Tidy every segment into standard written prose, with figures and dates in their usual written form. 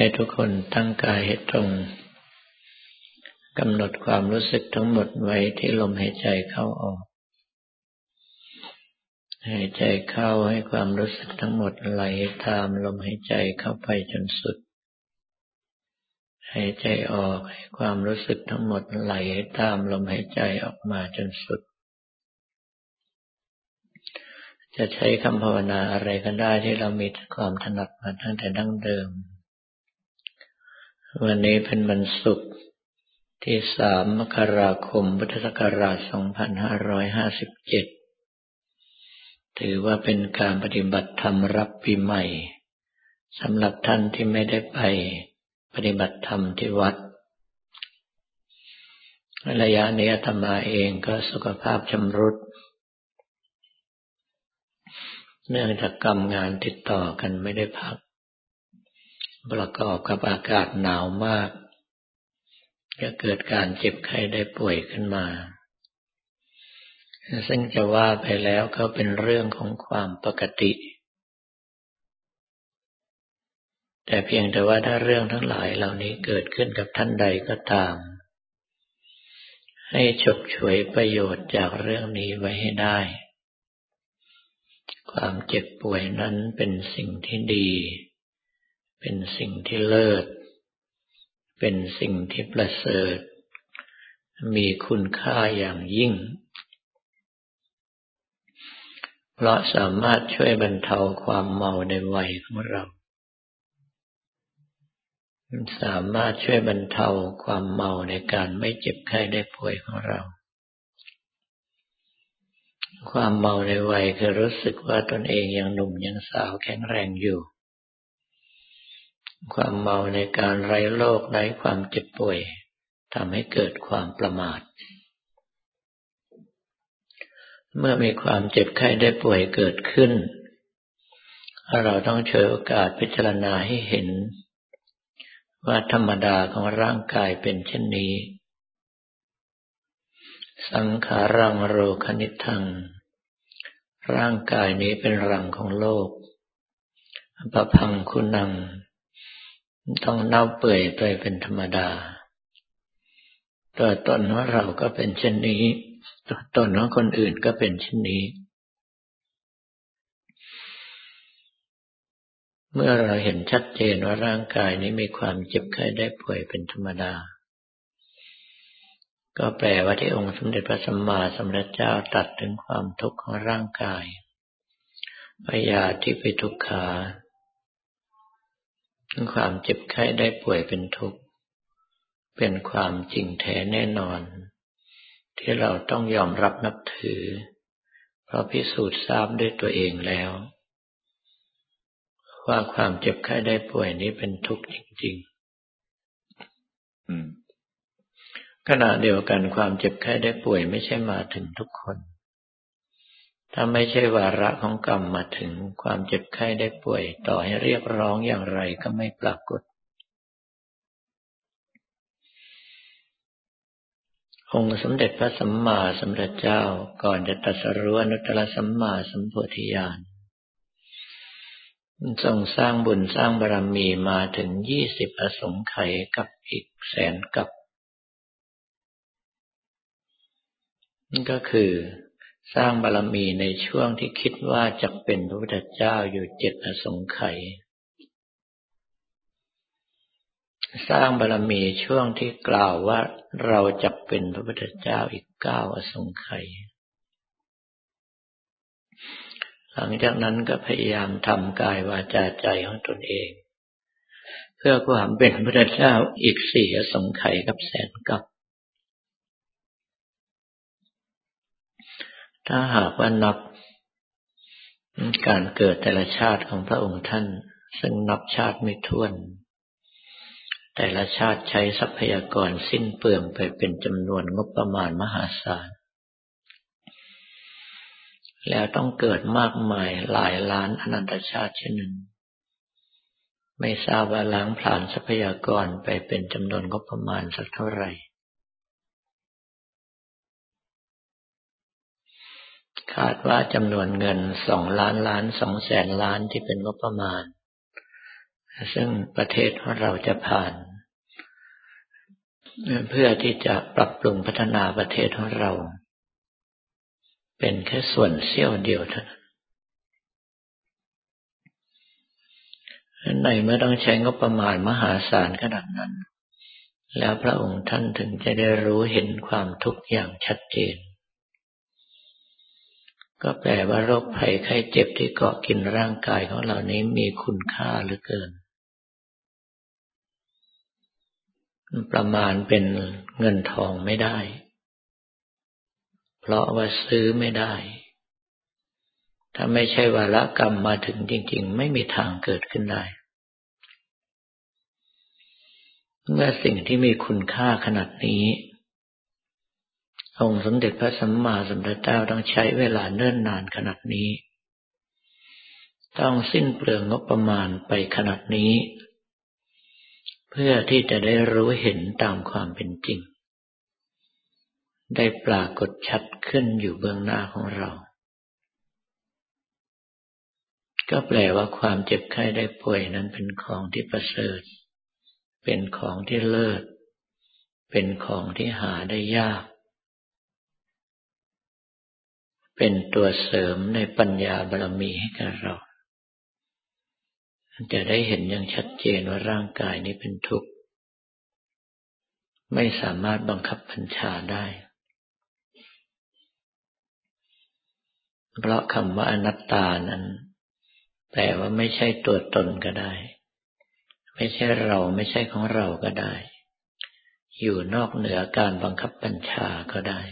ให้ทุกคนตั้งกายให้ตรงกำหนดความรู้สึกทั้งหมดไว้ที่ลมหายใจเข้าออกหายใจเข้าให้ความรู้สึกทั้งหมดไหลตามลมหายใจเข้าไปจนสุดหายใจออกให้ความรู้สึกทั้งหมดไหลตามลมหายใจออกมาจนสุดจะใช้คำภาวนาอะไรก็ได้ที่เรามีความถนัดมาตั้งแต่ดั้งเดิมวันนี้เป็นวันศุกร์ที่ 3 มกราคม พุทธศักราช 2557 ถือว่าเป็นการปฏิบัติธรรมรับปีใหม่สำหรับท่านที่ไม่ได้ไปปฏิบัติธรรมที่วัดระยะนี้อาตมาเองก็สุขภาพชำรุดเนื่องจากกรรมงานติดต่อกันไม่ได้พักประกอบกับอากาศหนาวมากก็เกิดการเจ็บไข้ได้ป่วยขึ้นมาซึ่งจะว่าไปแล้วก็เป็นเรื่องของความปกติแต่เพียงแต่ว่าถ้าเรื่องทั้งหลายเหล่านี้เกิดขึ้นกับท่านใดก็ตามให้ฉกฉวยประโยชน์จากเรื่องนี้ไว้ให้ได้ความเจ็บป่วยนั้นเป็นสิ่งที่ดีเป็นสิ่งที่เลิศเป็นสิ่งที่ประเสริฐมีคุณค่าอย่างยิ่งเพราะสามารถช่วยบรรเทาความเมาในวัยของเราสามารถช่วยบรรเทาความเมาในการไม่เจ็บไข้ได้ป่วยของเราความเมาในวัยคือรู้สึกว่าตนเองยังหนุ่มยังสาวแข็งแรงอยู่ความเมาในการไร้โรคไร้ความเจ็บป่วยทำให้เกิดความประมาทเมื่อมีความเจ็บไข้ได้ป่วยเกิดขึ้นเราต้องฉวยโอกาสพิจารณาให้เห็นว่าธรรมดาของร่างกายเป็นเช่นนี้สังขารังโรคนิทังร่างกายนี้เป็นรังของโลกปะพังคุนังต้องเน่าเปื่อยไปเป็นธรรมดาตัวตนของเราก็เป็นเช่นนี้ตัวตนของคนอื่นก็เป็นเช่นนี้เมื่อเราเห็นชัดเจนว่าร่างกายนี้มีความเจ็บไข้ได้ป่วยเป็นธรรมดาก็แปลว่าที่องค์สมเด็จพระสัมมาสัมพุทธเจ้าตรัสถึงความทุกข์ของร่างกายพยาธิเป็นทุกขาความเจ็บไข้ได้ป่วยเป็นทุกข์เป็นความจริงแท้แน่นอนที่เราต้องยอมรับนับถือเพราะพิสูจน์ทราบด้วยตัวเองแล้วว่าความเจ็บไข้ได้ป่วยนี้เป็นทุกข์จริงๆขณะเดียวกันความเจ็บไข้ได้ป่วยไม่ใช่มาถึงทุกคนถ้าไม่ใช่วาระของกรรมมาถึงความเจ็บไข้ได้ป่วยต่อให้เรียกร้องอย่างไรก็ไม่ปรากฏองค์สมเด็จพระสัมมาสัมพุทธเจ้าก่อนจะตรัสรู้อนุตตรสัมมาสัมโพธิญาณทรงสร้างบุญสร้างบารมีมาถึง20อสงไขยกับอีกแสนกับนั่นก็คือสร้างบารมีในช่วงที่คิดว่าจะเป็นพระพุทธเจ้าอยู่7อสงไขยสร้างบารมีช่วงที่กล่าวว่าเราจะเป็นพระพุทธเจ้าอีก9อสงไขยหลังจากนั้นก็พยายามทำกายวาจาใจของตนเองเพื่อความเป็นพระพุทธเจ้าอีก4อสงไขยกับแสนกับถ้าหากว่านับการเกิดแต่ละชาติของพระองค์ท่านซึ่งนับชาติไม่ถ้วนแต่ละชาติใช้ทรัพยากรสิ้นเปลืองไปเป็นจำนวนงบประมาณมหาศาลแล้วต้องเกิดมากมายหลายล้านอนันตชาติเช่นนั้นไม่ทราบว่าล้างผลาญทรัพยากรไปเป็นจำนวนงบประมาณสักเท่าไหร่คาดว่าจำนวนเงิน2ล้านล้าน 200,000 ล้านที่เป็นงบประมาณ ซึ่งประเทศของเราจะผ่านเพื่อที่จะปรับปรุงพัฒนาประเทศของเราเป็นแค่ส่วนเสี้ยวเดียวเท่านั้นในเมื่อต้องใช้งบประมาณมหาศาลขนาดนั้นแล้วพระองค์ท่านถึงจะได้รู้เห็นความทุกข์อย่างชัดเจนก็แปลว่าโรคภัยไข้เจ็บที่เกาะกินร่างกายของเรานี้มีคุณค่าเหลือเกินประมาณเป็นเงินทองไม่ได้เพราะว่าซื้อไม่ได้ถ้าไม่ใช่วาระกรรมมาถึงจริงๆไม่มีทางเกิดขึ้นได้เมื่อสิ่งที่มีคุณค่าขนาดนี้องค์สมเด็จพระสัมมาสัมพุทธเจ้าต้องใช้เวลาเนิ่นนานขนาดนี้ต้องสิ้นเปลืองงบประมาณไปขนาดนี้เพื่อที่จะได้รู้เห็นตามความเป็นจริงได้ปรากฏชัดขึ้นอยู่เบื้องหน้าของเราก็แปลว่าความเจ็บไข้ได้ป่วยนั้นเป็นของที่ประเสริฐเป็นของที่เลิศเป็นของที่หาได้ยากเป็นตัวเสริมในปัญญาบารมีให้กับเราจะได้เห็นอย่างชัดเจนว่าร่างกายนี้เป็นทุกข์ไม่สามารถบังคับบัญชาได้เพราะคำว่าอนัตตานั้นแปลว่าไม่ใช่ตัวตนก็ได้ไม่ใช่เราไม่ใช่ของเราก็ได้อยู่นอกเหนือการบังคับบัญชาก็ได้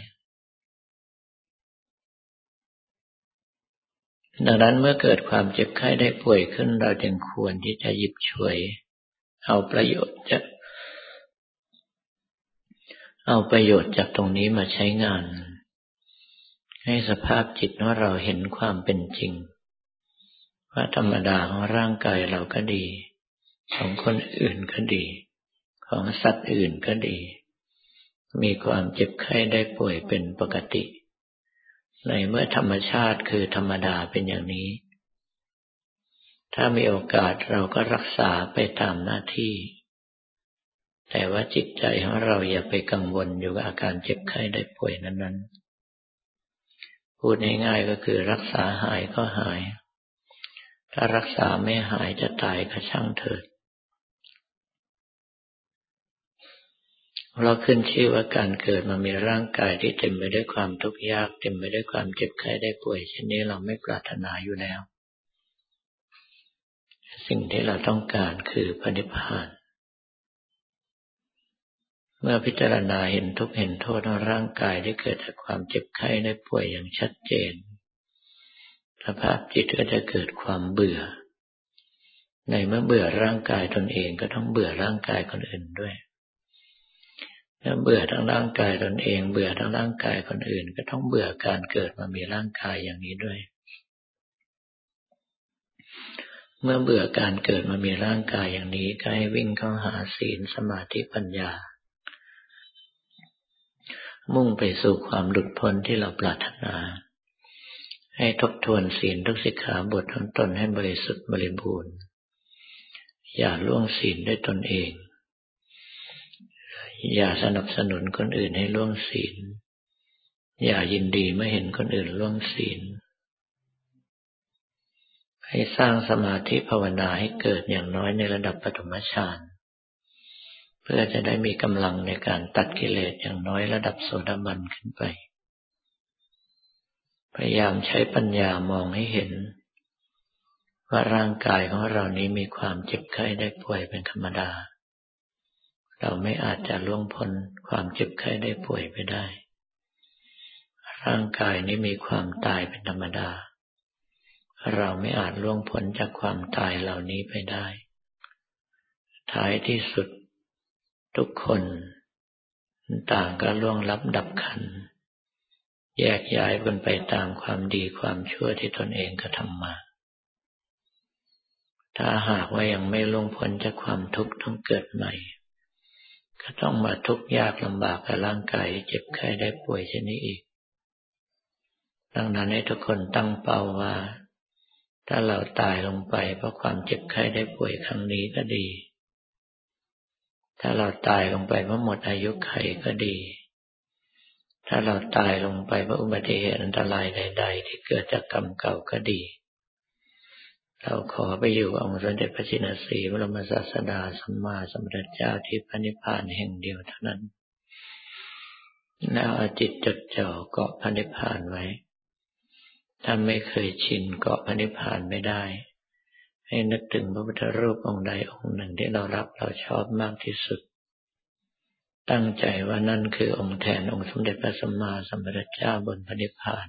ดังนั้นเมื่อเกิดความเจ็บไข้ได้ป่วยขึ้นเราจึงควรที่จะหยิบฉวยเอาประโยชน์จากตรงนี้มาใช้งานให้สภาพจิตของเราเห็นความเป็นจริงว่าธรรมดาของร่างกายเราก็ดีของคนอื่นก็ดีของสัตว์อื่นก็ดีมีความเจ็บไข้ได้ป่วยเป็นปกติในเมื่อธรรมชาติคือธรรมดาเป็นอย่างนี้ถ้ามีโอกาสเราก็รักษาไปตามหน้าที่แต่ว่าจิตใจของเราอย่าไปกังวลอยู่กับอาการเจ็บไข้ได้ป่วยนั้นๆพูดง่ายๆก็คือรักษาหายก็หายถ้ารักษาไม่หายจะตายก็ช่างเถิดเราขึ้นชื่อว่าการเกิดมามีร่างกายที่เต็มไปด้วยความทุกข์ยากเต็มไปด้วยความเจ็บไข้ได้ป่วยเช่นนี้เราไม่ปรารถนาอยู่แล้วสิ่งที่เราต้องการคือพระนิพพานเมื่อพิจารณาเห็นทุกข์เห็นโทษของร่างกายที่เกิดจากความเจ็บไข้ได้ป่วยอย่างชัดเจนสภาพจิตก็จะเกิดความเบื่อในเมื่อเบื่อร่างกายตนเองก็ต้องเบื่อร่างกายคนอื่นด้วยถ้าเบื่อทั้งร่างกายตนเองเบื่อทั้งร่างกายคนอื่นก็ต้องเบื่อการเกิดมามีร่างกายอย่างนี้ด้วยเมื่อเบื่อการเกิดมามีร่างกายอย่างนี้ก็ให้วิ่งเข้าหาศีลสมาธิปัญญามุ่งไปสู่ความหลุดพ้นที่เราปรารถนาให้ทบทวนศีลทุกสิกขาบทของตนให้บริสุทธิ์บริบูรณ์อย่าล่วงศีลด้วยตนเองอย่าสนับสนุนคนอื่นให้ล่วงศีลอย่ายินดีเมื่อเห็นคนอื่นล่วงศีลให้สร้างสมาธิภาวนาให้เกิดอย่างน้อยในระดับปฐมฌานเพื่อจะได้มีกำลังในการตัดกิเลสอย่างน้อยระดับโสดาบันขึ้นไปพยายามใช้ปัญญามองให้เห็นว่าร่างกายของเรานี้มีความเจ็บไข้ได้ป่วยเป็นธรรมดาเราไม่อาจจะล่วงพ้นความเจ็บไข้ได้ป่วยไปได้ร่างกายนี้มีความตายเป็นธรรมดาเราไม่อาจล่วงพ้นจากความตายเหล่านี้ไปได้ท้ายที่สุดทุกคนต่างก็ล่วงลับดับขันธ์แยกย้ายกันไปตามความดีความชั่วที่ตนเองกระทำมาถ้าหากว่ายังไม่ล่วงพ้นจากความทุกข์ต้องเกิดใหม่ก็ต้องมาทุกข์ยากลำบากกับร่างกายเจ็บไข้ได้ป่วยเช่นนี้อีกดังนั้นให้ทุกคนตั้งเป้าว่า ถ้าเราตายลงไปเพราะความเจ็บไข้ได้ป่วยครั้งนี้ก็ดีถ้าเราตายลงไปเพราะหมดอายุไขก็ดีถ้าเราตายลงไปเพราะอุบัติเหตุอันตรายใดๆที่เกิดจากกรรมเก่าก็ดีเราขอไปอยู่องค์สมเด็จพระชินสีห์บรมศาสดาสัมมาสัมพุทธเจ้าที่พระนิพพานแห่งเดียวเท่านั้นแล้วเอาจิตจดจ่อเกาะพระนิพพานไว้ถ้าไม่เคยชินเกาะพระนิพพานไม่ได้ให้นึกถึงพระพุทธรูปองค์ใดองค์หนึ่งที่เรารักเราชอบมากที่สุดตั้งใจว่านั่นคือองค์แทนองค์สมเด็จพระสัมมาสัมพุทธเจ้าบนพระนิพพาน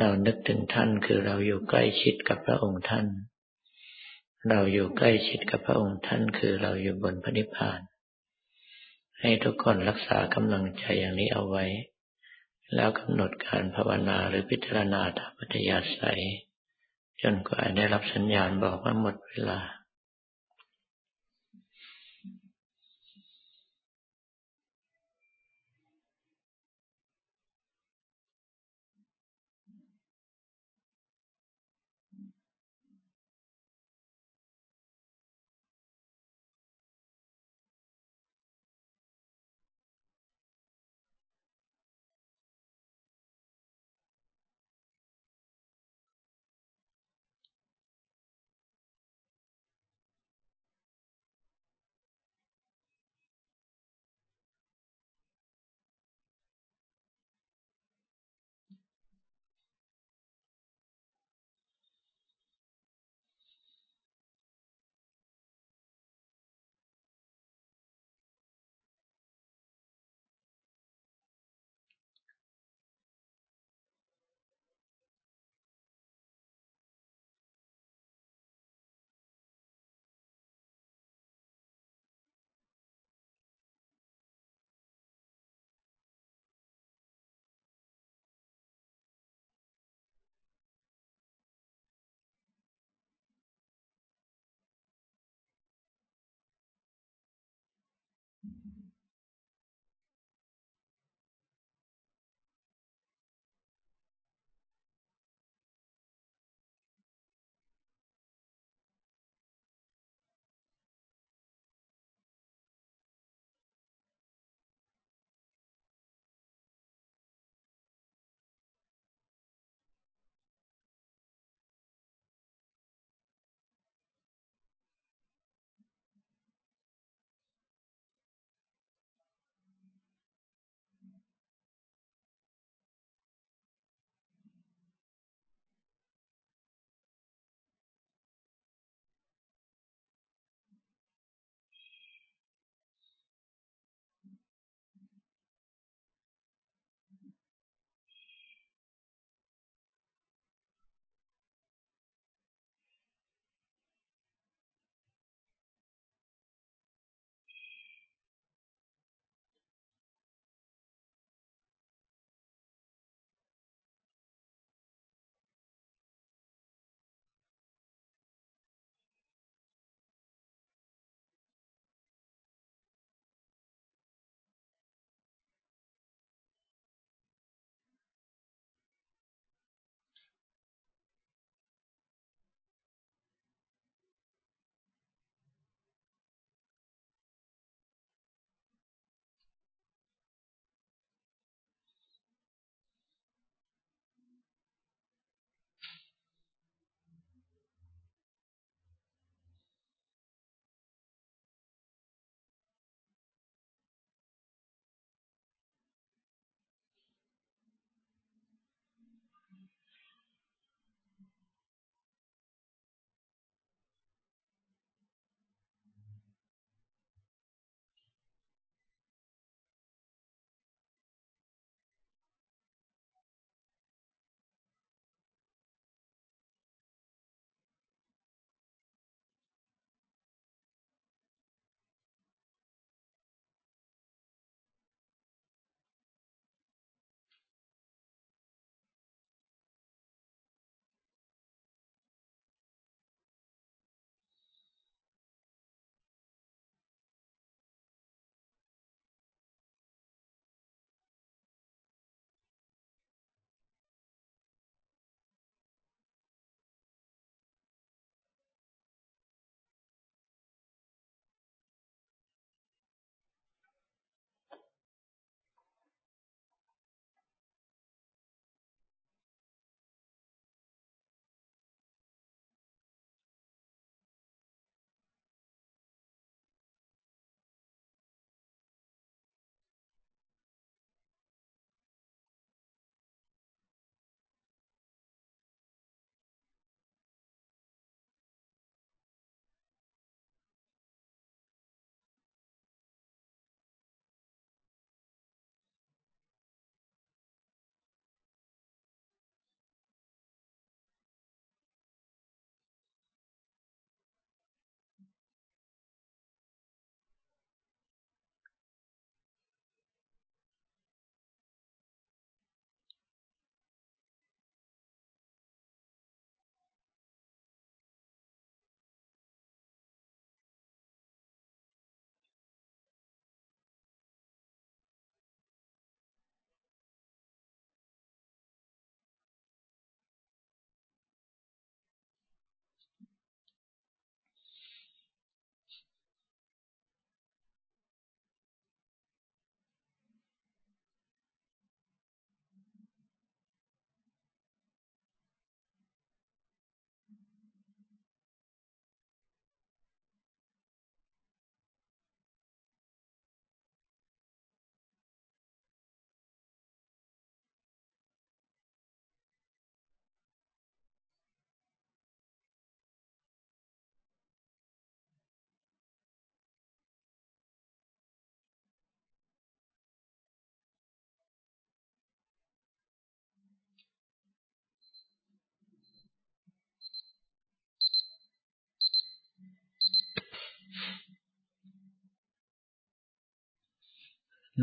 เรานึกถึงท่านคือเราอยู่ใกล้ชิดกับพระองค์ท่านเราอยู่ใกล้ชิดกับพระองค์ท่านคือเราอยู่บนพระนิพพานให้ทุกคนรักษากำลังใจอย่างนี้เอาไว้แล้วกำหนดการภาวนาหรือพิจารณาตามอัธยาศัยจนกว่าได้รับสัญญาณบอกว่าหมดเวลา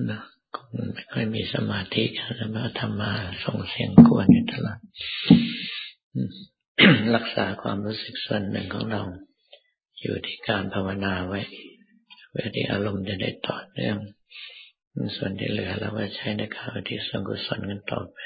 นะไม่ค่อยมีสมาธิแต่ว่าธรรมะส่งเสียงกวนอยู่ตลอด รักษาความรู้สึกส่วนหนึ่งของเราอยู่ที่การภาวนาไว้เพื่อที่อารมณ์จะได้ต่อเนื่องส่วนที่เหลือเราก็ใช้ในการอุทิศส่วนกุศลกันต่อไป